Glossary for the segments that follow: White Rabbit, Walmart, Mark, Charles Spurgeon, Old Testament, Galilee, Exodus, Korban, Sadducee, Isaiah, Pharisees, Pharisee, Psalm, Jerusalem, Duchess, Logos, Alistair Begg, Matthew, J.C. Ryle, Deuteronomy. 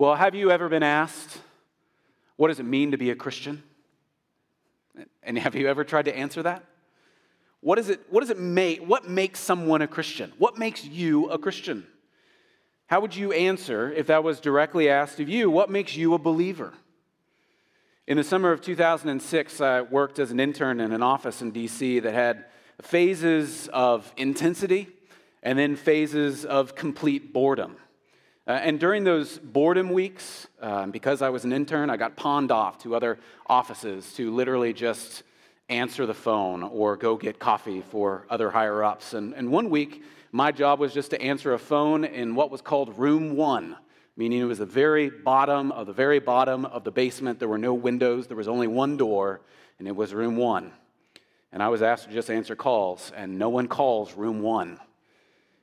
Well, have you ever been asked, what does it mean to be a Christian? And have you ever tried to answer that? What makes someone a Christian? What makes you a Christian? How would you answer if that was directly asked of you? What makes you a believer? In the summer of 2006, I worked as an intern in an office in D.C. that had phases of intensity and then phases of complete boredom. And during those boredom weeks, because I was an intern, I got pawned off to other offices to literally just answer the phone or go get coffee for other higher-ups. And one week, my job was just to answer a phone in what was called Room 1, meaning it was the very bottom of the basement. There were no windows. There was only one door, and it was Room 1. And I was asked to just answer calls, and no one calls Room 1.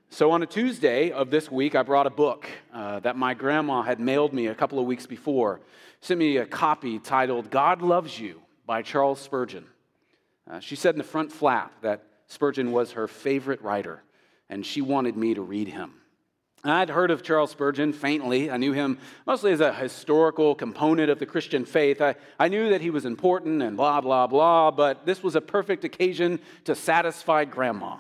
So on a Tuesday of this week, I brought a book that my grandma had mailed me a couple of weeks before. She sent me a copy titled God Loves You by Charles Spurgeon. She said in the front flap that Spurgeon was her favorite writer, and she wanted me to read him. I'd heard of Charles Spurgeon faintly. I knew him mostly as a historical component of the Christian faith. I knew that he was important and blah, blah, blah, but this was a perfect occasion to satisfy Grandma.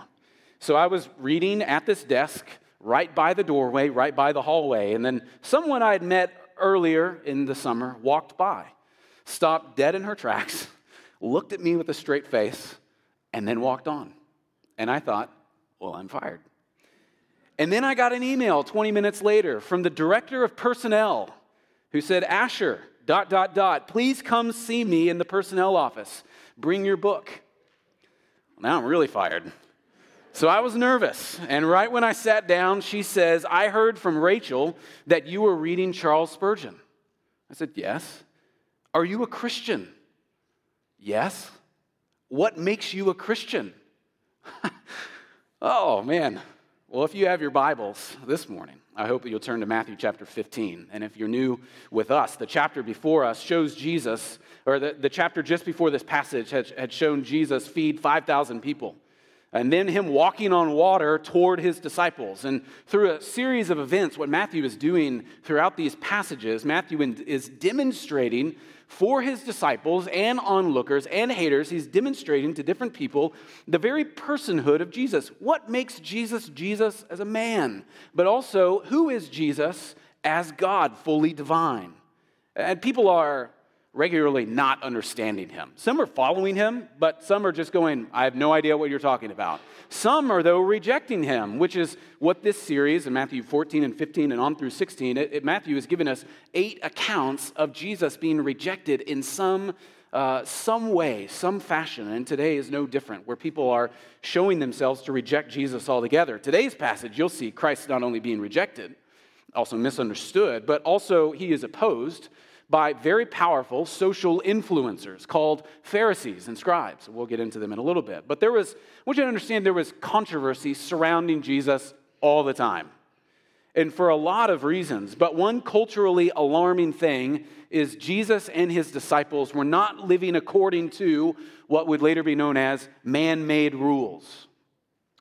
So I was reading at this desk, right by the doorway, right by the hallway, and then someone I had met earlier in the summer walked by, stopped dead in her tracks, looked at me with a straight face, and then walked on. And I thought, well, I'm fired. And then I got an email 20 minutes later from the director of personnel who said, Asher, .. please come see me in the personnel office. Bring your book. Well, now I'm really fired. So I was nervous, and right when I sat down, she says, I heard from Rachel that you were reading Charles Spurgeon. I said, yes. Are you a Christian? Yes. What makes you a Christian? Oh, man. Well, if you have your Bibles this morning, I hope that you'll turn to Matthew chapter 15. And if you're new with us, the chapter before us shows Jesus, or the chapter just before this passage had shown Jesus feed 5,000 people. And then him walking on water toward his disciples. And through a series of events, what Matthew is doing throughout these passages, Matthew is demonstrating for his disciples and onlookers and haters, he's demonstrating to different people the very personhood of Jesus. What makes Jesus Jesus as a man? But also, who is Jesus as God, fully divine? And people are regularly not understanding him. Some are following him, but some are just going, I have no idea what you're talking about. Some are, though, rejecting him, which is what this series in Matthew 14 and 15 and on through 16, Matthew has given us 8 accounts of Jesus being rejected in some way, some fashion, and today is no different, where people are showing themselves to reject Jesus altogether. Today's passage, you'll see Christ not only being rejected, also misunderstood, but also he is opposed by very powerful social influencers called Pharisees and scribes. We'll get into them in a little bit. But I want you to understand there was controversy surrounding Jesus all the time, and for a lot of reasons. But one culturally alarming thing is Jesus and his disciples were not living according to what would later be known as man-made rules.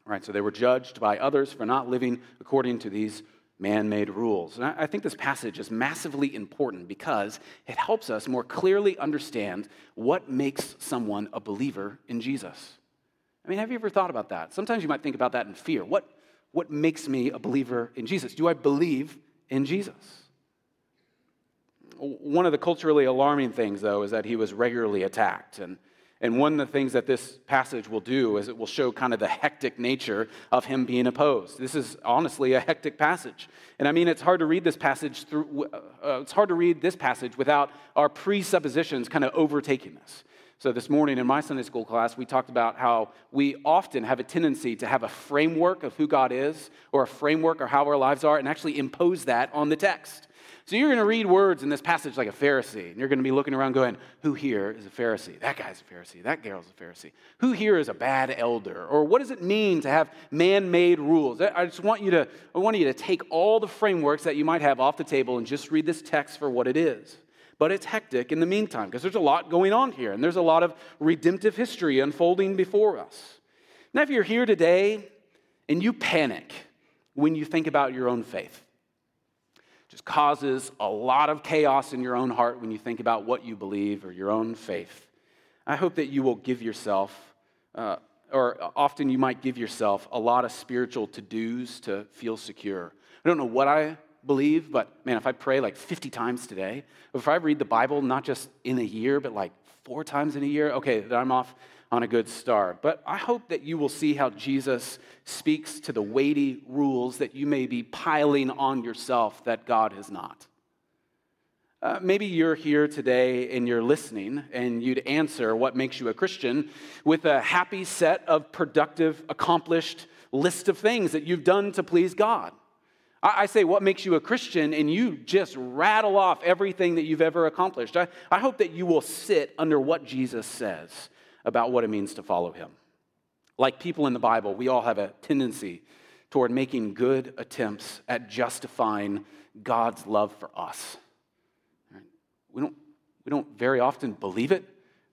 All right, so they were judged by others for not living according to these man-made rules. And I think this passage is massively important because it helps us more clearly understand what makes someone a believer in Jesus. I mean, have you ever thought about that? Sometimes you might think about that in fear. What makes me a believer in Jesus? Do I believe in Jesus? One of the culturally alarming things, though, is that he was regularly attacked. And one of the things that this passage will do is it will show kind of the hectic nature of him being opposed. This is honestly a hectic passage. And I mean, it's hard to read this passage without our presuppositions kind of overtaking us. So this morning in my Sunday school class, we talked about how we often have a tendency to have a framework of who God is or a framework of how our lives are and actually impose that on the text. So you're going to read words in this passage like a Pharisee, and you're going to be looking around going, who here is a Pharisee? That guy's a Pharisee. That girl's a Pharisee. Who here is a bad elder? Or what does it mean to have man-made rules? I want you to take all the frameworks that you might have off the table and just read this text for what it is. But it's hectic in the meantime, because there's a lot going on here, and there's a lot of redemptive history unfolding before us. Now, if you're here today and you panic when you think about your own faith, just causes a lot of chaos in your own heart when you think about what you believe or your own faith. I hope that you will give yourself, or often you might give yourself a lot of spiritual to-dos to feel secure. I don't know what I believe, but man, if I pray like 50 times today, if I read the Bible not just in a year, but like 4 times in a year, okay, then I'm off on a good start. But I hope that you will see how Jesus speaks to the weighty rules that you may be piling on yourself that God has not. Maybe you're here today and you're listening and you'd answer what makes you a Christian with a happy set of productive, accomplished list of things that you've done to please God. I say, what makes you a Christian? And you just rattle off everything that you've ever accomplished. I hope that you will sit under what Jesus says about what it means to follow him. Like people in the Bible, we all have a tendency toward making good attempts at justifying God's love for us. We don't very often believe it,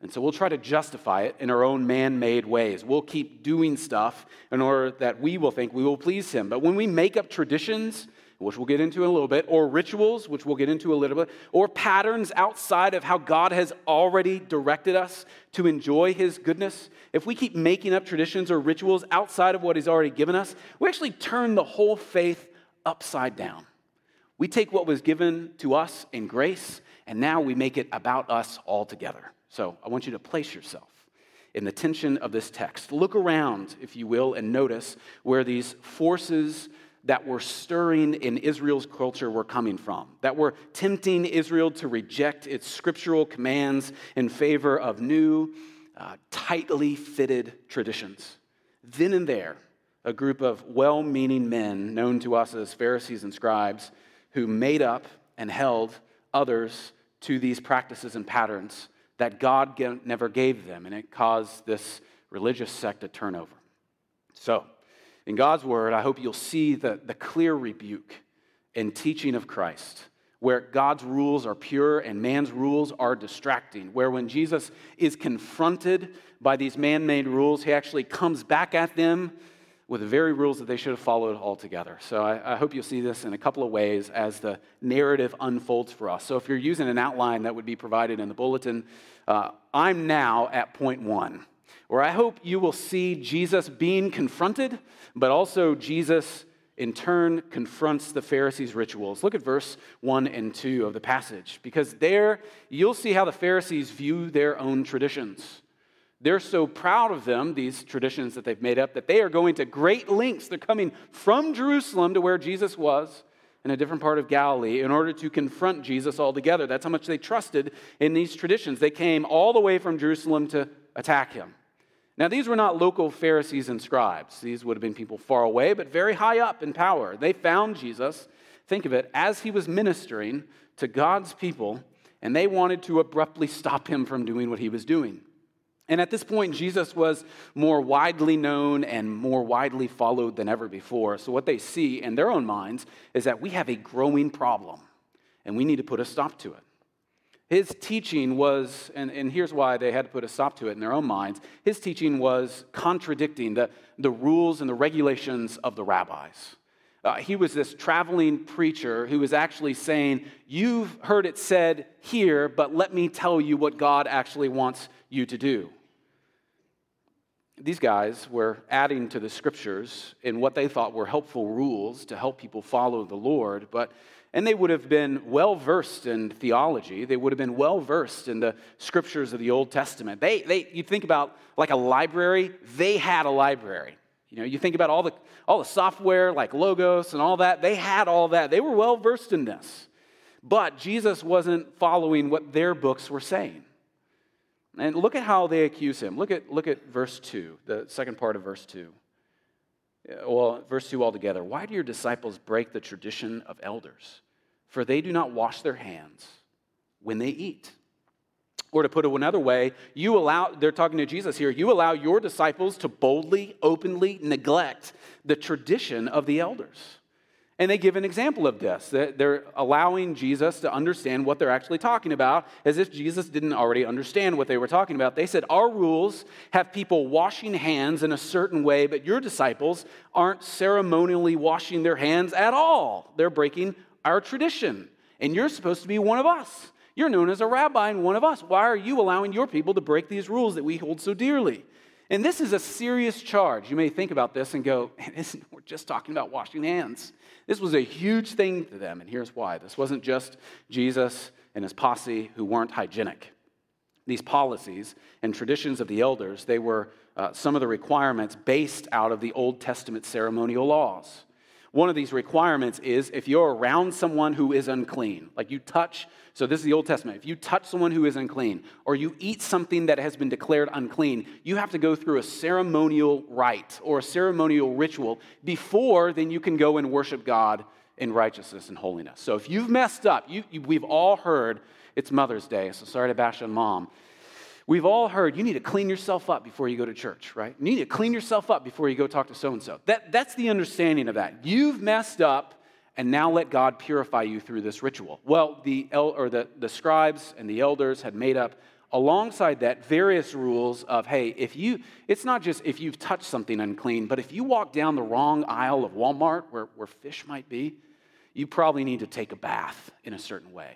and so we'll try to justify it in our own man-made ways. We'll keep doing stuff in order that we will think we will please him. But when we make up traditions, which we'll get into in a little bit, or rituals, which we'll get into a little bit, or patterns outside of how God has already directed us to enjoy his goodness, if we keep making up traditions or rituals outside of what he's already given us, we actually turn the whole faith upside down. We take what was given to us in grace, and now we make it about us altogether. So I want you to place yourself in the tension of this text. Look around, if you will, and notice where these forces that were stirring in Israel's culture were coming from, that were tempting Israel to reject its scriptural commands in favor of new, tightly fitted traditions. Then and there, a group of well-meaning men known to us as Pharisees and scribes who made up and held others to these practices and patterns that God never gave them, and it caused this religious sect to turn over. So, in God's word, I hope you'll see the clear rebuke and teaching of Christ, where God's rules are pure and man's rules are distracting, where when Jesus is confronted by these man-made rules, he actually comes back at them with the very rules that they should have followed altogether. So I hope you'll see this in a couple of ways as the narrative unfolds for us. So if you're using an outline that would be provided in the bulletin, I'm now at point 1. Where I hope you will see Jesus being confronted, but also Jesus, in turn, confronts the Pharisees' rituals. Look at verse 1 and 2 of the passage, because there you'll see how the Pharisees view their own traditions. They're so proud of them, these traditions that they've made up, that they are going to great lengths. They're coming from Jerusalem to where Jesus was in a different part of Galilee in order to confront Jesus altogether. That's how much they trusted in these traditions. They came all the way from Jerusalem to attack him. Now, these were not local Pharisees and scribes. These would have been people far away, but very high up in power. They found Jesus, think of it, as he was ministering to God's people, and they wanted to abruptly stop him from doing what he was doing. And at this point, Jesus was more widely known and more widely followed than ever before. So what they see in their own minds is that we have a growing problem, and we need to put a stop to it. His teaching was, and here's why they had to put a stop to it in their own minds, his teaching was contradicting the rules and the regulations of the rabbis. He was this traveling preacher who was actually saying, you've heard it said here, but let me tell you what God actually wants you to do. These guys were adding to the scriptures in what they thought were helpful rules to help people follow the Lord, and they would have been well-versed in theology. They would have been well-versed in the scriptures of the Old Testament. You think about like a library. They had a library. You know, you think about all the software like Logos and all that. They had all that. They were well-versed in this. But Jesus wasn't following what their books were saying. And look at how they accuse him. Look at verse 2, the second part of verse 2. Well, verse 2 altogether. Why do your disciples break the tradition of elders? For they do not wash their hands when they eat. Or to put it another way, they're talking to Jesus here, you allow your disciples to boldly, openly neglect the tradition of the elders. And they give an example of this. They're allowing Jesus to understand what they're actually talking about, as if Jesus didn't already understand what they were talking about. They said, our rules have people washing hands in a certain way, but your disciples aren't ceremonially washing their hands at all. They're breaking our tradition, and you're supposed to be one of us. You're known as a rabbi and one of us. Why are you allowing your people to break these rules that we hold so dearly? And this is a serious charge. You may think about this and go, we're just talking about washing hands. This was a huge thing to them, and here's why. This wasn't just Jesus and his posse who weren't hygienic. These policies and traditions of the elders, they were some of the requirements based out of the Old Testament ceremonial laws. One of these requirements is if you're around someone who is unclean, like you touch, so this is the Old Testament, if you touch someone who is unclean or you eat something that has been declared unclean, you have to go through a ceremonial rite or a ceremonial ritual before then you can go and worship God in righteousness and holiness. So if you've messed up, we've all heard, it's Mother's Day, so sorry to bash on mom. We've all heard you need to clean yourself up before you go to church, right? You need to clean yourself up before you go talk to so-and-so. That's the understanding of that. You've messed up, and now let God purify you through this ritual. Well, the scribes and the elders had made up, alongside that, various rules of, hey, it's not just if you've touched something unclean, but if you walk down the wrong aisle of Walmart where fish might be, you probably need to take a bath in a certain way.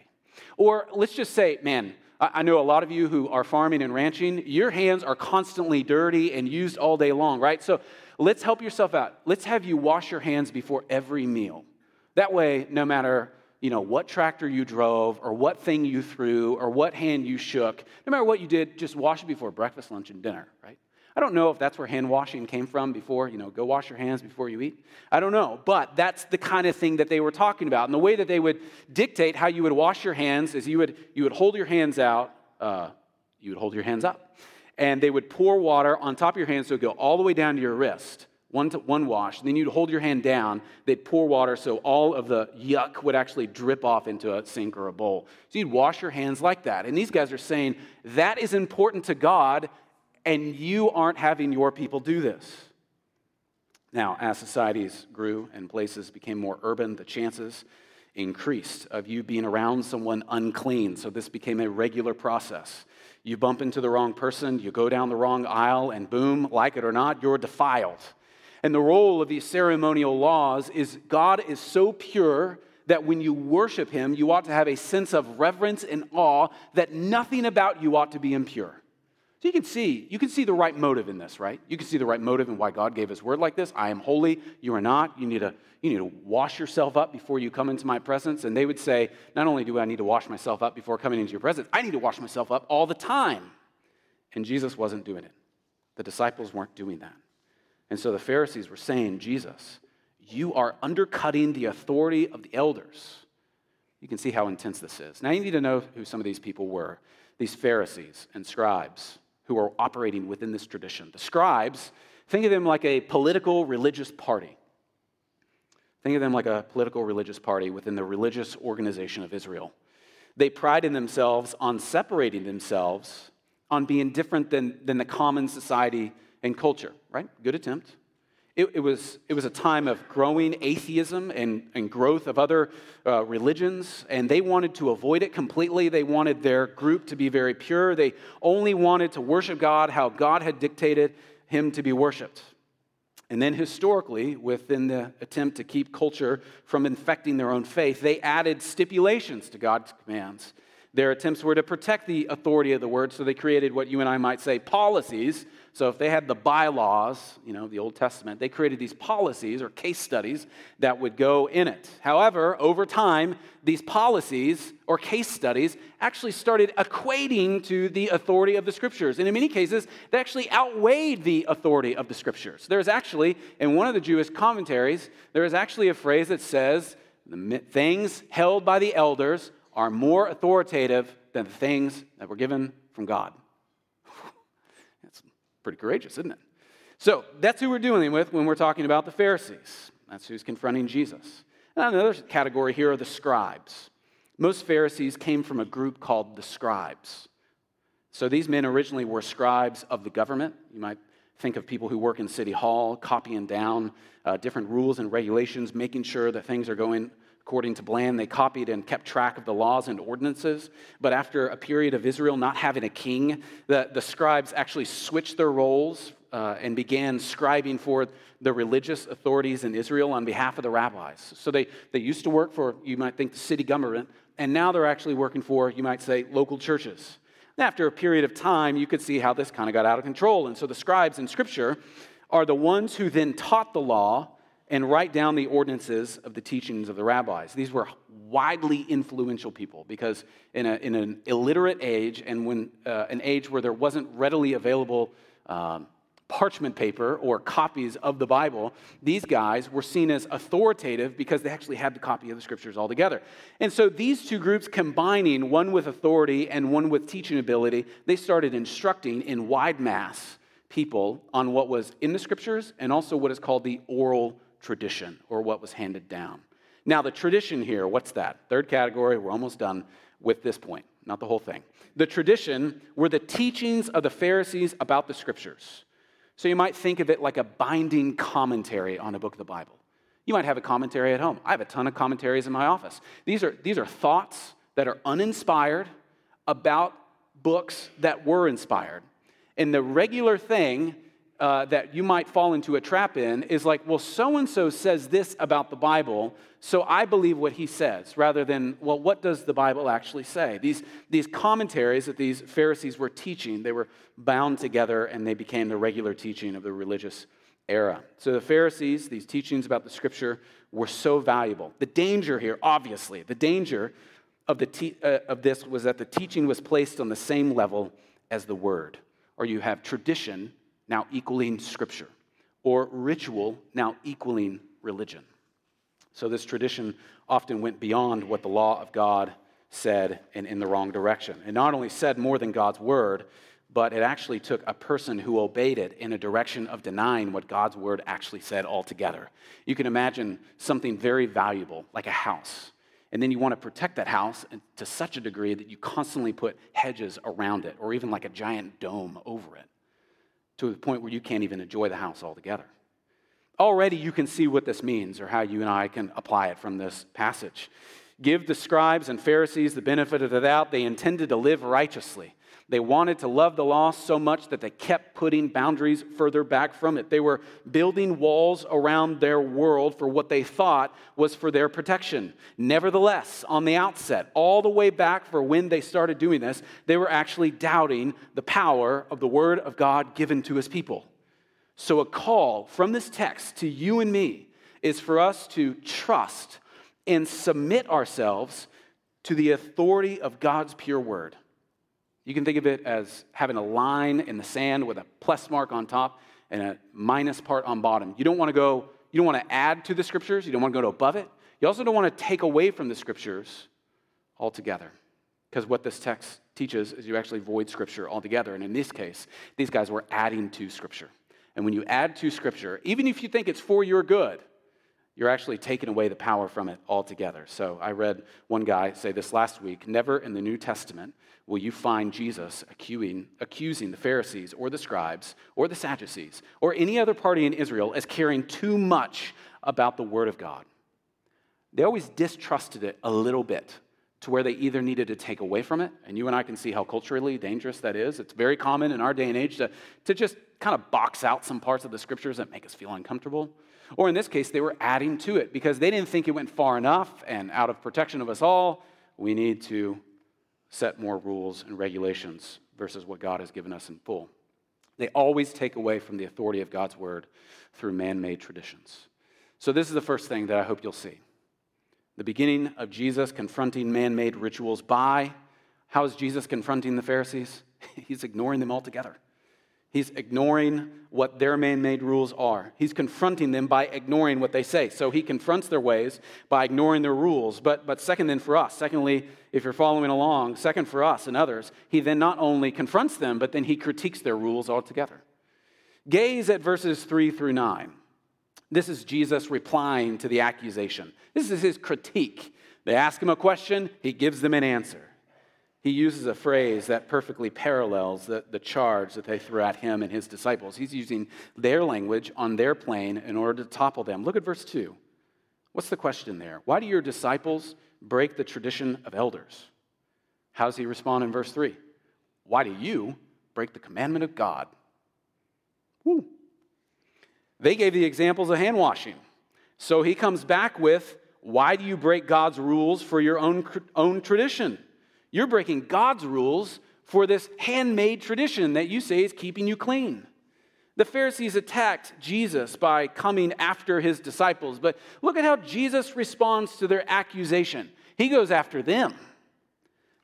Or let's just say, man, I know a lot of you who are farming and ranching, your hands are constantly dirty and used all day long, right? So let's help yourself out. Let's have you wash your hands before every meal. That way, no matter, what tractor you drove or what thing you threw or what hand you shook, no matter what you did, just wash it before breakfast, lunch, and dinner, right? I don't know if that's where hand washing came from before, go wash your hands before you eat. I don't know, but that's the kind of thing that they were talking about. And the way that they would dictate how you would wash your hands is you would hold your hands out, you would hold your hands up, and they would pour water on top of your hands so it would go all the way down to your wrist, one wash, and then you'd hold your hand down, they'd pour water so all of the yuck would actually drip off into a sink or a bowl. So you'd wash your hands like that. And these guys are saying, that is important to God, and you aren't having your people do this. Now, as societies grew and places became more urban, the chances increased of you being around someone unclean. So this became a regular process. You bump into the wrong person, you go down the wrong aisle, and boom, like it or not, you're defiled. And the role of these ceremonial laws is God is so pure that when you worship him, you ought to have a sense of reverence and awe that nothing about you ought to be impure. So you can see the right motive in this, right? You can see the right motive in why God gave his word like this. I am holy, you are not. You need to wash yourself up before you come into my presence. And they would say, not only do I need to wash myself up before coming into your presence, I need to wash myself up all the time. And Jesus wasn't doing it. The disciples weren't doing that. And so the Pharisees were saying, Jesus, you are undercutting the authority of the elders. You can see how intense this is. Now you need to know who some of these people were, these Pharisees and scribes who are operating within this tradition. The scribes, think of them like a political religious party. Think of them like a political religious party within the religious organization of Israel. They prided themselves on separating themselves, on being different than the common society and culture, right? Good attempt. It was a time of growing atheism and growth of other religions, and they wanted to avoid it completely. They wanted their group to be very pure. They only wanted to worship God how God had dictated him to be worshipped. And then historically, within the attempt to keep culture from infecting their own faith, they added stipulations to God's commands. Their attempts were to protect the authority of the word, so they created what you and I might say policies. So if they had the bylaws, the Old Testament, they created these policies or case studies that would go in it. However, over time, these policies or case studies actually started equating to the authority of the Scriptures. And in many cases, they actually outweighed the authority of the Scriptures. There's actually, in one of the Jewish commentaries, there is actually a phrase that says, the things held by the elders are more authoritative than the things that were given from God. That's pretty courageous, isn't it? So that's who we're dealing with when we're talking about the Pharisees. That's who's confronting Jesus. And another category here are the scribes. Most Pharisees came from a group called the scribes. So these men originally were scribes of the government. You might think of people who work in City Hall, copying down different rules and regulations, making sure that things are going according to plan. They copied and kept track of the laws and ordinances. But after a period of Israel not having a king, the scribes actually switched their roles and began scribing for the religious authorities in Israel on behalf of the rabbis. So they used to work for, you might think, the city government, and now they're actually working for, you might say, local churches. And after a period of time, you could see how this kind of got out of control. And so the scribes in Scripture are the ones who then taught the law and write down the ordinances of the teachings of the rabbis. These were widely influential people because in an illiterate age, and when an age where there wasn't readily available parchment paper or copies of the Bible, these guys were seen as authoritative because they actually had the copy of the Scriptures all together. And so these two groups combining, one with authority and one with teaching ability, they started instructing in wide mass people on what was in the Scriptures and also what is called the oral tradition, or what was handed down. Now, the tradition here, what's that? Third category, we're almost done with this point, not the whole thing. The tradition were the teachings of the Pharisees about the Scriptures. So you might think of it like a binding commentary on a book of the Bible. You might have a commentary at home. I have a ton of commentaries in my office. These are thoughts that are uninspired about books that were inspired. And the regular thing that you might fall into a trap in is like, well, so-and-so says this about the Bible, so I believe what he says, rather than, well, what does the Bible actually say? These commentaries that these Pharisees were teaching, they were bound together and they became the regular teaching of the religious era. So the Pharisees, these teachings about the Scripture, were so valuable. The danger here, obviously, the danger of this was that the teaching was placed on the same level as the Word, or you have tradition now equaling Scripture, or ritual now equaling religion. So this tradition often went beyond what the law of God said and in the wrong direction. It not only said more than God's Word, but it actually took a person who obeyed it in a direction of denying what God's Word actually said altogether. You can imagine something very valuable, like a house, and then you want to protect that house to such a degree that you constantly put hedges around it, or even like a giant dome over it, to the point where you can't even enjoy the house altogether. Already you can see what this means, or how you and I can apply it from this passage. Give the scribes and Pharisees the benefit of the doubt. They intended to live righteously. They wanted to love the law so much that they kept putting boundaries further back from it. They were building walls around their world for what they thought was for their protection. Nevertheless, on the outset, all the way back for when they started doing this, they were actually doubting the power of the Word of God given to His people. So a call from this text to you and me is for us to trust and submit ourselves to the authority of God's pure Word. You can think of it as having a line in the sand with a plus mark on top and a minus part on bottom. You don't want to add to the Scriptures. You don't want to go above it. You also don't want to take away from the Scriptures altogether, because what this text teaches is you actually void Scripture altogether. And in this case, these guys were adding to Scripture. And when you add to Scripture, even if you think it's for your good, you're actually taking away the power from it altogether. So I read one guy say this last week: never in the New Testament will you find Jesus accusing the Pharisees or the scribes or the Sadducees or any other party in Israel as caring too much about the Word of God. They always distrusted it a little bit, to where they either needed to take away from it, and you and I can see how culturally dangerous that is. It's very common in our day and age to just kind of box out some parts of the Scriptures that make us feel uncomfortable. Or in this case, they were adding to it because they didn't think it went far enough, and out of protection of us all, we need to set more rules and regulations versus what God has given us in full. They always take away from the authority of God's Word through man-made traditions. So this is the first thing that I hope you'll see. The beginning of Jesus confronting man-made rituals by, how is Jesus confronting the Pharisees? He's ignoring them altogether. He's ignoring what their man-made rules are. He's confronting them by ignoring what they say. So he confronts their ways by ignoring their rules. But second then for us, secondly, if you're following along, second for us and others, he then not only confronts them, but then he critiques their rules altogether. Gaze at verses 3-9. This is Jesus replying to the accusation. This is his critique. They ask him a question, he gives them an answer. He uses a phrase that perfectly parallels the charge that they threw at him and his disciples. He's using their language on their plane in order to topple them. Look at verse 2. What's the question there? Why do your disciples break the tradition of elders? How does he respond in verse 3? Why do you break the commandment of God? Whew. They gave the examples of hand washing. So he comes back with, why do you break God's rules for your own tradition? You're breaking God's rules for this handmade tradition that you say is keeping you clean. The Pharisees attacked Jesus by coming after his disciples, but look at how Jesus responds to their accusation. He goes after them.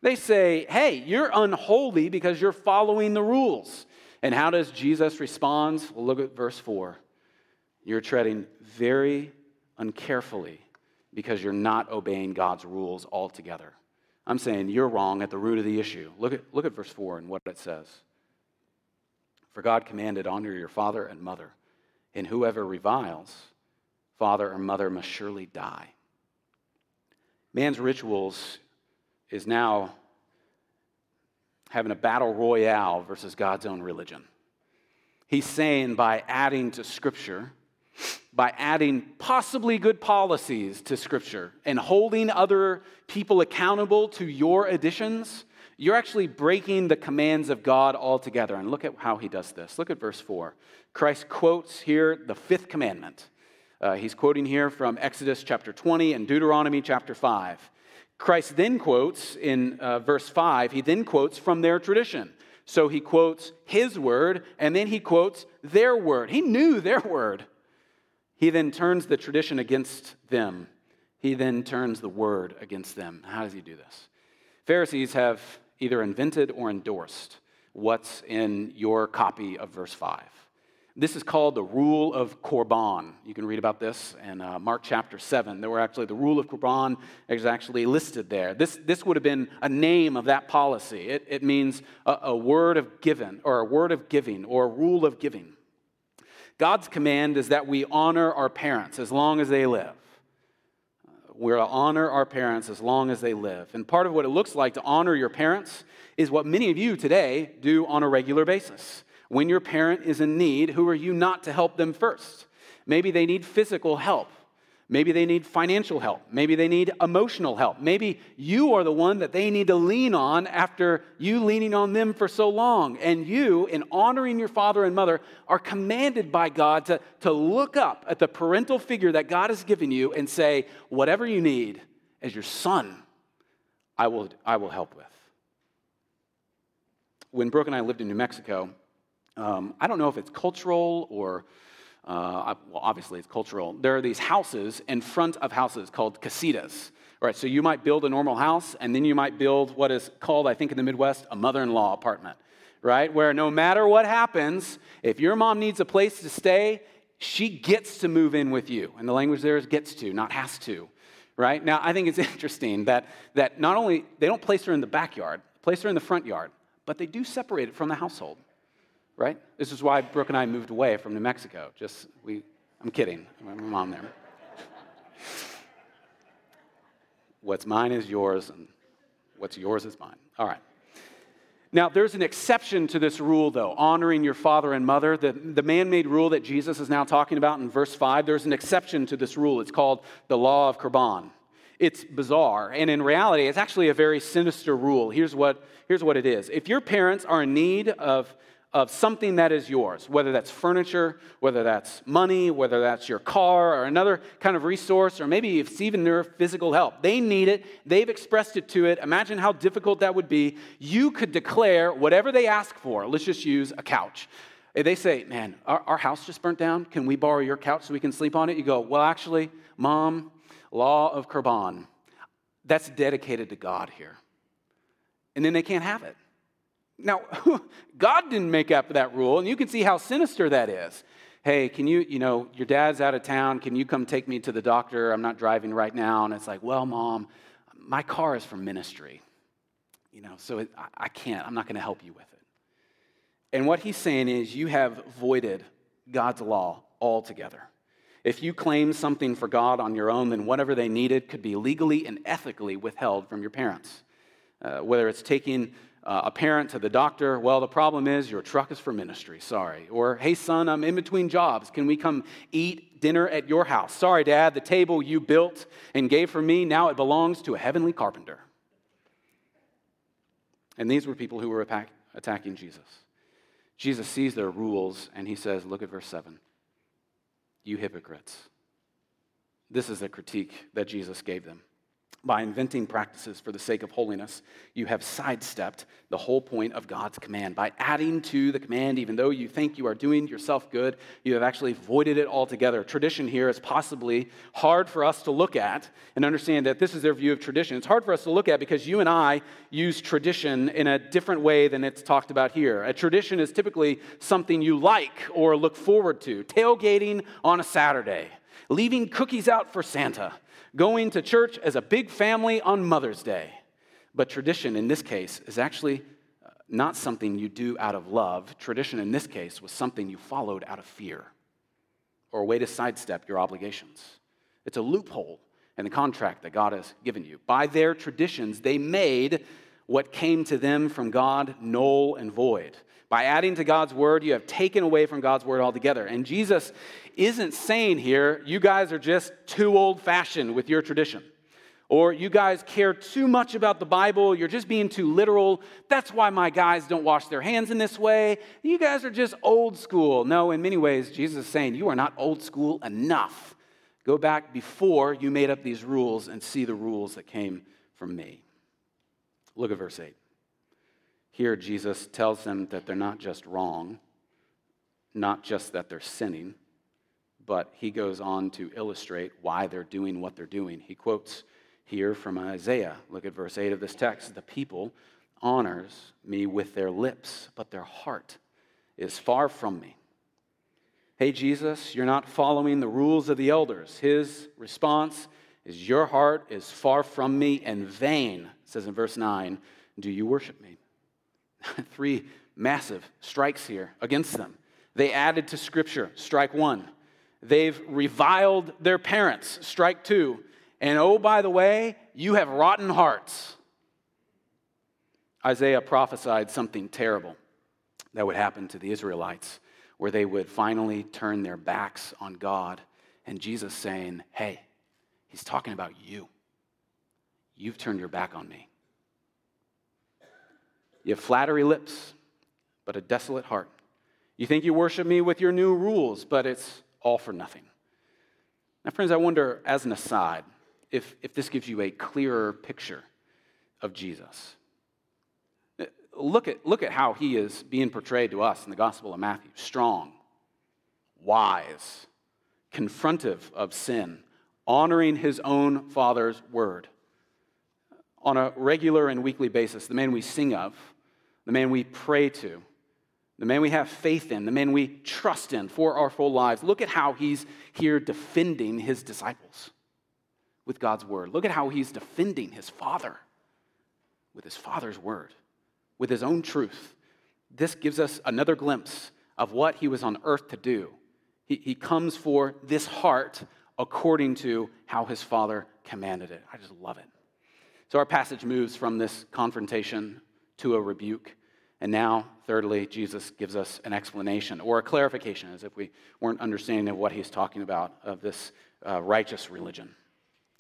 They say, hey, you're unholy because you're following the rules. And how does Jesus respond? Well, look at verse 4. You're treading very uncarefully because you're not obeying God's rules altogether. I'm saying you're wrong at the root of the issue. Look at verse 4 and what it says. For God commanded, honor your father and mother, and whoever reviles father or mother must surely die. Man's rituals is now having a battle royale versus God's own religion. He's saying by adding to Scripture, by adding possibly good policies to Scripture and holding other people accountable to your additions, you're actually breaking the commands of God altogether. And look at how he does this. Look at verse 4. Christ quotes here the fifth commandment. He's quoting here from Exodus chapter 20 and Deuteronomy chapter 5. Christ then quotes in verse 5, he then quotes from their tradition. So he quotes his word, and then he quotes their word. He knew their word. He then turns the tradition against them. He then turns the word against them. How does he do this? Pharisees have either invented or endorsed what's in your copy of verse 5. This is called the rule of Korban. You can read about this in Mark chapter 7. There were actually the rule of Korban is actually listed there. This would have been a name of that policy. It means a word of given, or a word of giving, or a rule of giving. God's command is that we honor our parents as long as they live. We're to honor our parents as long as they live. And part of what it looks like to honor your parents is what many of you today do on a regular basis. When your parent is in need, who are you not to help them first? Maybe they need physical help. Maybe they need financial help. Maybe they need emotional help. Maybe you are the one that they need to lean on after you leaning on them for so long. And you, in honoring your father and mother, are commanded by God to look up at the parental figure that God has given you and say, whatever you need as your son, I will help with. When Brooke and I lived in New Mexico, I don't know if it's cultural or, well, obviously it's cultural. There are these houses in front of houses called casitas. All right, so you might build a normal house, and then you might build what is called, I think in the Midwest, a mother-in-law apartment, right? Where no matter what happens, if your mom needs a place to stay, she gets to move in with you. And the language there is gets to, not has to, right? Now, I think it's interesting that not only, they don't place her in the backyard, place her in the front yard, but they do separate it from the household. Right? This is why Brooke and I moved away from New Mexico. I'm kidding. My mom there. What's mine is yours, and what's yours is mine. All right. Now, there's an exception to this rule, though, honoring your father and mother. The man-made rule that Jesus is now talking about in verse 5, there's an exception to this rule. It's called the law of Korban. It's bizarre, and in reality, it's actually a very sinister rule. Here's what it is. If your parents are in need of something that is yours, whether that's furniture, whether that's money, whether that's your car or another kind of resource, or maybe it's even their physical help. They need it. They've expressed it to it. Imagine how difficult that would be. You could declare whatever they ask for. Let's just use a couch. They say, man, our house just burnt down. Can we borrow your couch so we can sleep on it? You go, well, actually, Mom, law of Korban. That's dedicated to God here. And then they can't have it. Now, God didn't make up that rule, and you can see how sinister that is. Hey, can you your dad's out of town. Can you come take me to the doctor? I'm not driving right now. And it's like, well, Mom, my car is for ministry, so I can't. I'm not going to help you with it. And what he's saying is you have voided God's law altogether. If you claim something for God on your own, then whatever they needed could be legally and ethically withheld from your parents, whether it's taking a parent to the doctor, well, the problem is your truck is for ministry, sorry. Or, hey, son, I'm in between jobs. Can we come eat dinner at your house? Sorry, Dad, the table you built and gave for me, now it belongs to a heavenly carpenter. And these were people who were attacking Jesus. Jesus sees their rules, and he says, look at verse 7. You hypocrites. This is the critique that Jesus gave them. By inventing practices for the sake of holiness, you have sidestepped the whole point of God's command. By adding to the command, even though you think you are doing yourself good, you have actually voided it altogether. Tradition here is possibly hard for us to look at and understand that this is their view of tradition. It's hard for us to look at because you and I use tradition in a different way than it's talked about here. A tradition is typically something you like or look forward to. Tailgating on a Saturday. Leaving cookies out for Santa. Going to church as a big family on Mother's Day. But tradition in this case is actually not something you do out of love. Tradition in this case was something you followed out of fear or a way to sidestep your obligations. It's a loophole in the contract that God has given you. By their traditions, they made what came to them from God null and void. By adding to God's word, you have taken away from God's word altogether. And Jesus isn't saying here, you guys are just too old-fashioned with your tradition. Or you guys care too much about the Bible. You're just being too literal. That's why my guys don't wash their hands in this way. You guys are just old school. No, in many ways, Jesus is saying, you are not old school enough. Go back before you made up these rules and see the rules that came from me. Look at verse 8. Here, Jesus tells them that they're not just wrong, not just that they're sinning, but he goes on to illustrate why they're doing what they're doing. He quotes here from Isaiah. Look at verse 8 of this text. The people honors me with their lips, but their heart is far from me. Hey, Jesus, you're not following the rules of the elders. His response is, your heart is far from me and vain, it says in verse 9, do you worship me? Three massive strikes here against them. They added to Scripture, strike 1. They've reviled their parents, strike 2. And oh, by the way, you have rotten hearts. Isaiah prophesied something terrible that would happen to the Israelites, where they would finally turn their backs on God. And Jesus saying, hey, he's talking about you. You've turned your back on me. You have flattery lips, but a desolate heart. You think you worship me with your new rules, but it's all for nothing. Now, friends, I wonder, as an aside, if this gives you a clearer picture of Jesus. Look at how he is being portrayed to us in the Gospel of Matthew. Strong, wise, confrontive of sin, honoring his own Father's word. On a regular and weekly basis, the man we sing of, the man we pray to, the man we have faith in, the man we trust in for our full lives. Look at how he's here defending his disciples with God's word. Look at how he's defending his Father with his Father's word, with his own truth. This gives us another glimpse of what he was on earth to do. He comes for this heart according to how his Father commanded it. I just love it. So our passage moves from this confrontation to a rebuke. And now, thirdly, Jesus gives us an explanation or a clarification, as if we weren't understanding of what he's talking about, of this righteous religion.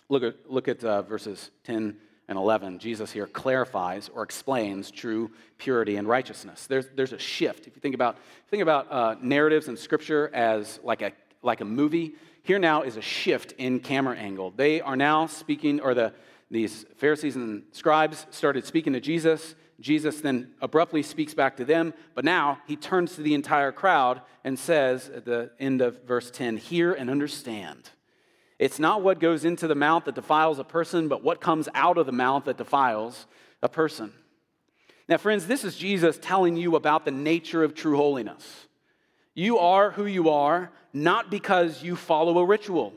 Look at verses 10 and 11. Jesus here clarifies or explains true purity and righteousness. There's a shift. If you think about narratives in Scripture as like a movie, here now is a shift in camera angle. They are now speaking, or these Pharisees and scribes started speaking to Jesus. Jesus then abruptly speaks back to them, but now he turns to the entire crowd and says at the end of verse 10, hear and understand. It's not what goes into the mouth that defiles a person, but what comes out of the mouth that defiles a person. Now, friends, this is Jesus telling you about the nature of true holiness. You are who you are, not because you follow a ritual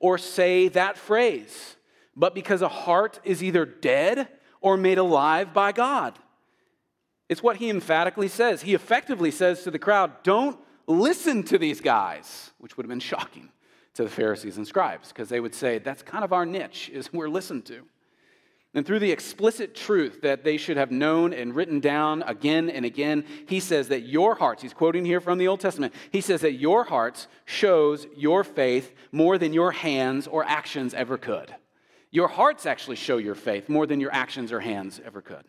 or say that phrase, but because a heart is either dead or made alive by God. It's what he emphatically says. He effectively says to the crowd, don't listen to these guys, which would have been shocking to the Pharisees and scribes, because they would say, that's kind of our niche, is we're listened to. And through the explicit truth that they should have known and written down again and again, he says that your hearts, he's quoting here from the Old Testament, he says that your hearts shows your faith more than your hands or actions ever could. Your hearts actually show your faith more than your actions or hands ever could.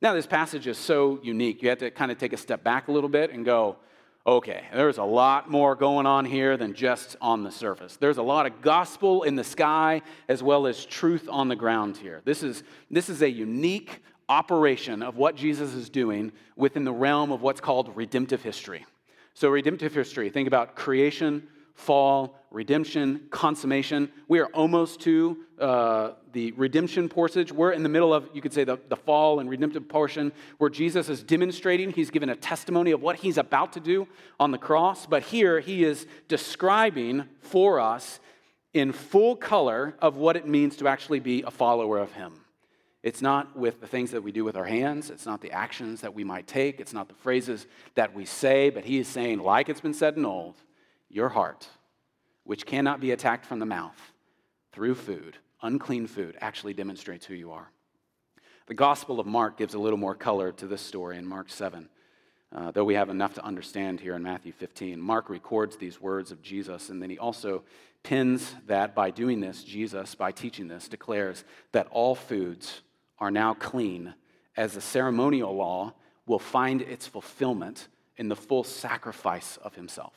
Now, this passage is so unique. You have to kind of take a step back a little bit and go, okay, there's a lot more going on here than just on the surface. There's a lot of gospel in the sky as well as truth on the ground here. This is a unique operation of what Jesus is doing within the realm of what's called redemptive history. So redemptive history, think about creation, fall, redemption, consummation. We are almost to the redemption portion. We're in the middle of, you could say, the fall and redemptive portion where Jesus is demonstrating. He's given a testimony of what he's about to do on the cross. But here he is describing for us in full color of what it means to actually be a follower of him. It's not with the things that we do with our hands. It's not the actions that we might take. It's not the phrases that we say. But he is saying, like it's been said in old, your heart, which cannot be attacked from the mouth through food, unclean food, actually demonstrates who you are. The Gospel of Mark gives a little more color to this story in Mark 7, though we have enough to understand here in Matthew 15. Mark records these words of Jesus, and then he also pins that by doing this, Jesus, by teaching this, declares that all foods are now clean, as the ceremonial law will find its fulfillment in the full sacrifice of himself.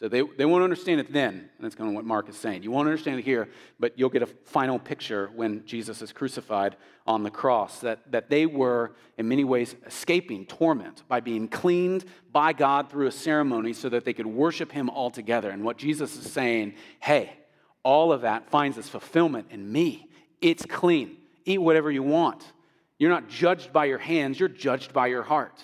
So they won't understand it then, and that's kind of what Mark is saying. You won't understand it here, but you'll get a final picture when Jesus is crucified on the cross, that they were, in many ways, escaping torment by being cleaned by God through a ceremony so that they could worship him altogether. And what Jesus is saying, hey, all of that finds its fulfillment in me. It's clean. Eat whatever you want. You're not judged by your hands. You're judged by your heart.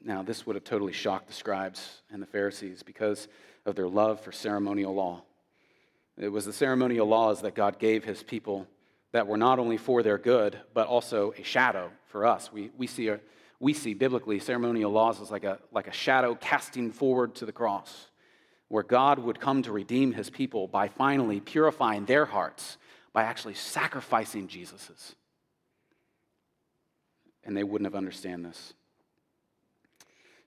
Now, this would have totally shocked the scribes and the Pharisees because of their love for ceremonial law. It was the ceremonial laws that God gave his people that were not only for their good, but also a shadow for us. We see biblically ceremonial laws as like a shadow casting forward to the cross, where God would come to redeem his people by finally purifying their hearts by actually sacrificing Jesus's. And they wouldn't have understood this,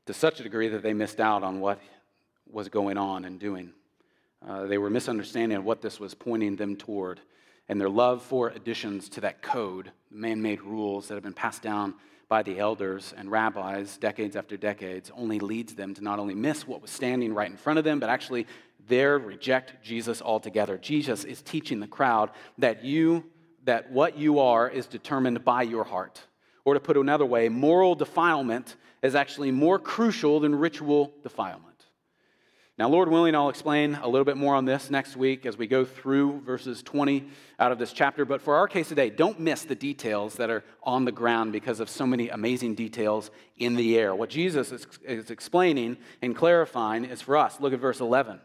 to such a degree that they missed out on what was going on and doing. They were misunderstanding what this was pointing them toward, and their love for additions to that code, man-made rules that have been passed down by the elders and rabbis decades after decades, only leads them to not only miss what was standing right in front of them, but actually there reject Jesus altogether. Jesus is teaching the crowd that what you are is determined by your heart. Or to put it another way, moral defilement is actually more crucial than ritual defilement. Now, Lord willing, I'll explain a little bit more on this next week as we go through verses 20 out of this chapter. But for our case today, don't miss the details that are on the ground because of so many amazing details in the air. What Jesus is explaining and clarifying is for us. Look at verse 11.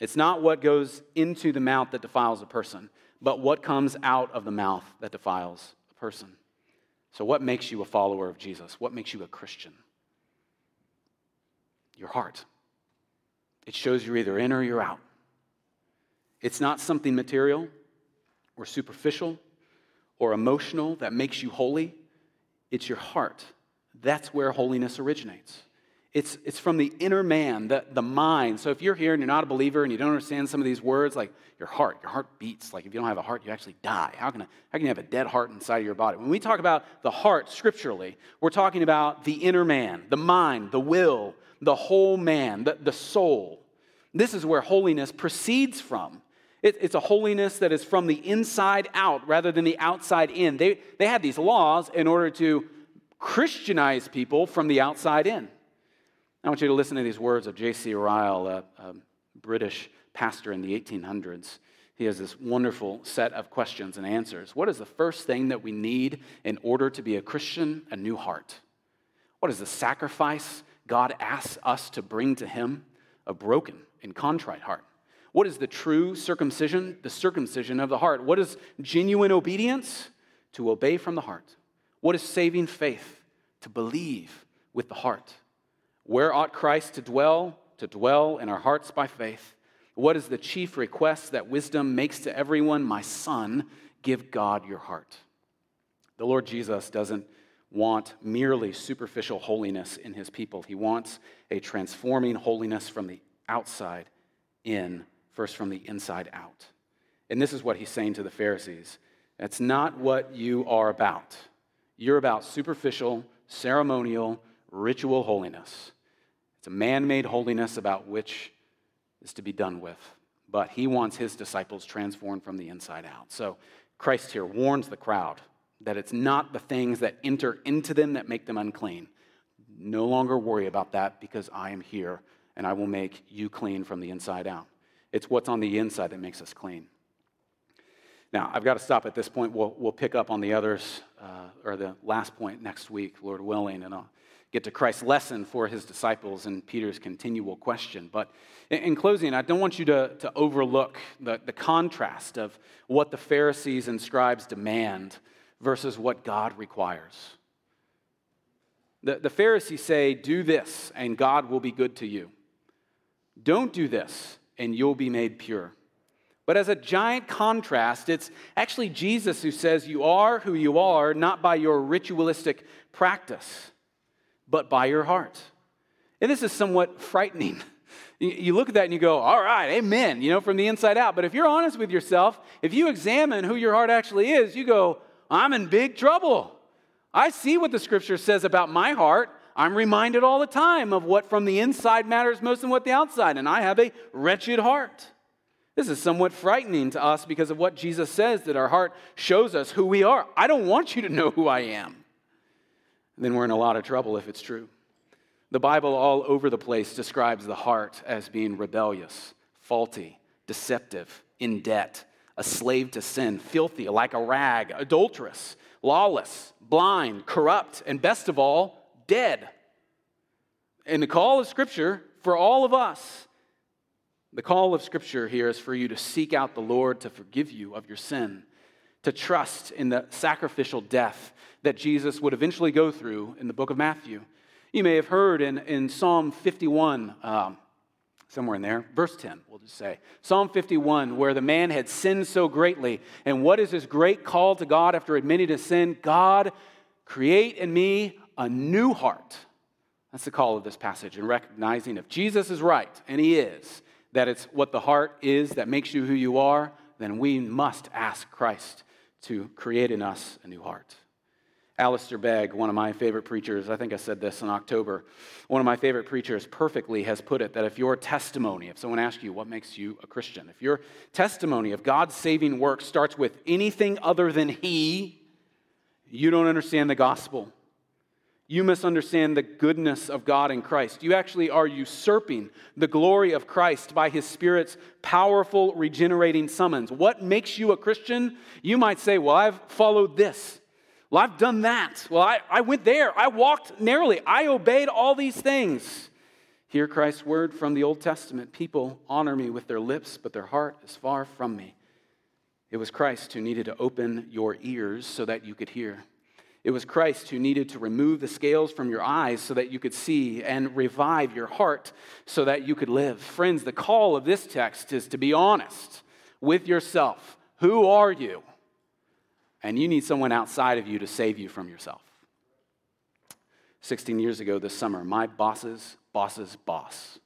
It's not what goes into the mouth that defiles a person, but what comes out of the mouth that defiles a person. So what makes you a follower of Jesus? What makes you a Christian? Your heart. It shows you're either in or you're out. It's not something material or superficial or emotional that makes you holy. It's your heart. That's where holiness originates. It's from the inner man, the mind. So if you're here and you're not a believer and you don't understand some of these words, like your heart beats. Like if you don't have a heart, you actually die. How can you have a dead heart inside of your body? When we talk about the heart scripturally, we're talking about the inner man, the mind, the will, the whole man, the soul. This is where holiness proceeds from. It's a holiness that is from the inside out rather than the outside in. They had these laws in order to Christianize people from the outside in. I want you to listen to these words of J.C. Ryle, a British pastor in the 1800s. He has this wonderful set of questions and answers. What is the first thing that we need in order to be a Christian? A new heart. What is the sacrifice God asks us to bring to him? A broken and contrite heart. What is the true circumcision? The circumcision of the heart. What is genuine obedience? To obey from the heart. What is saving faith? To believe with the heart. Where ought Christ to dwell in our hearts by faith? What is the chief request that wisdom makes to everyone? My son, give God your heart. The Lord Jesus doesn't want merely superficial holiness in his people. He wants a transforming holiness from the outside in, first from the inside out. And this is what he's saying to the Pharisees That's not what you are about. You're about superficial, ceremonial, ritual holiness. It's a man-made holiness about which is to be done with. But he wants his disciples transformed from the inside out. So Christ here warns the crowd that it's not the things that enter into them that make them unclean. No longer worry about that, because I am here and I will make you clean from the inside out. It's what's on the inside that makes us clean. Now, I've got to stop at this point. We'll pick up on the others, or the last point next week, Lord willing, and I'll get to Christ's lesson for his disciples and Peter's continual question. But in closing, I don't want you to overlook the contrast of what the Pharisees and scribes demand versus what God requires. The Pharisees say, do this, and God will be good to you. Don't do this, and you'll be made pure. But as a giant contrast, it's actually Jesus who says you are who you are, not by your ritualistic practice, but by your heart. And this is somewhat frightening. You look at that and you go, all right, amen, from the inside out. But if you're honest with yourself, if you examine who your heart actually is, you go, I'm in big trouble. I see what the scripture says about my heart. I'm reminded all the time of what from the inside matters most and what the outside, and I have a wretched heart. This is somewhat frightening to us because of what Jesus says, that our heart shows us who we are. I don't want you to know who I am. And then we're in a lot of trouble if it's true. The Bible all over the place describes the heart as being rebellious, faulty, deceptive, in debt, a slave to sin, filthy, like a rag, adulterous, lawless, blind, corrupt, and best of all, dead. And the call of Scripture for all of us, the call of Scripture here is for you to seek out the Lord to forgive you of your sin, to trust in the sacrificial death that Jesus would eventually go through in the book of Matthew. You may have heard in Psalm 51, somewhere in there, verse 10, we'll just say, Psalm 51, where the man had sinned so greatly, and what is his great call to God after admitting his sin? God, create in me a new heart. That's the call of this passage, and recognizing if Jesus is right, and he is, that it's what the heart is that makes you who you are, then we must ask Christ to create in us a new heart. Alistair Begg, one of my favorite preachers, I think I said this in October, one of my favorite preachers perfectly has put it that if your testimony, if someone asks you what makes you a Christian, if your testimony of God's saving work starts with anything other than He, you don't understand the gospel. You misunderstand the goodness of God in Christ. You actually are usurping the glory of Christ by His Spirit's powerful regenerating summons. What makes you a Christian? You might say, well, I've followed this. Well, I've done that. Well, I went there. I walked narrowly. I obeyed all these things. Hear Christ's word from the Old Testament. People honor me with their lips, but their heart is far from me. It was Christ who needed to open your ears so that you could hear. It was Christ who needed to remove the scales from your eyes so that you could see, and revive your heart so that you could live. Friends, the call of this text is to be honest with yourself. Who are you? And you need someone outside of you to save you from yourself. 16 years ago this summer, my boss's boss's boss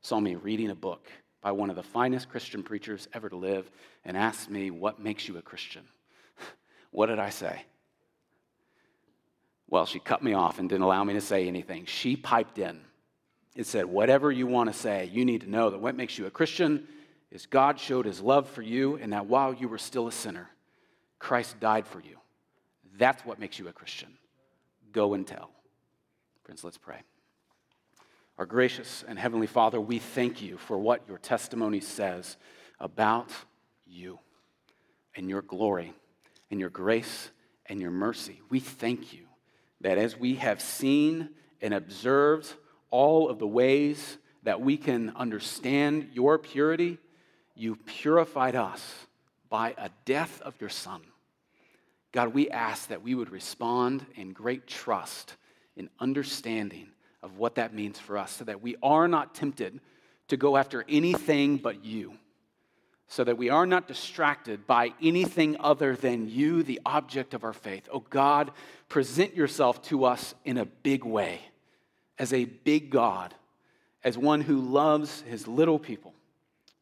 saw me reading a book by one of the finest Christian preachers ever to live and asked me, what makes you a Christian? What did I say? Well, she cut me off and didn't allow me to say anything. She piped in and said, whatever you want to say, you need to know that what makes you a Christian is God showed His love for you, and that while you were still a sinner, Christ died for you. That's what makes you a Christian. Go and tell. Friends, let's pray. Our gracious and heavenly Father, we thank you for what your testimony says about you and your glory and your grace and your mercy. We thank you that as we have seen and observed all of the ways that we can understand your purity, you purified us by a death of your Son. God, we ask that we would respond in great trust and understanding of what that means for us, so that we are not tempted to go after anything but you, so that we are not distracted by anything other than you, the object of our faith. Oh God, present yourself to us in a big way, as a big God, as one who loves His little people.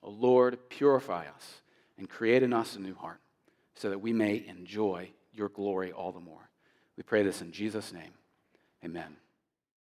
Oh Lord, purify us and create in us a new heart. so that we may enjoy your glory all the more. We pray this in Jesus' name. Amen.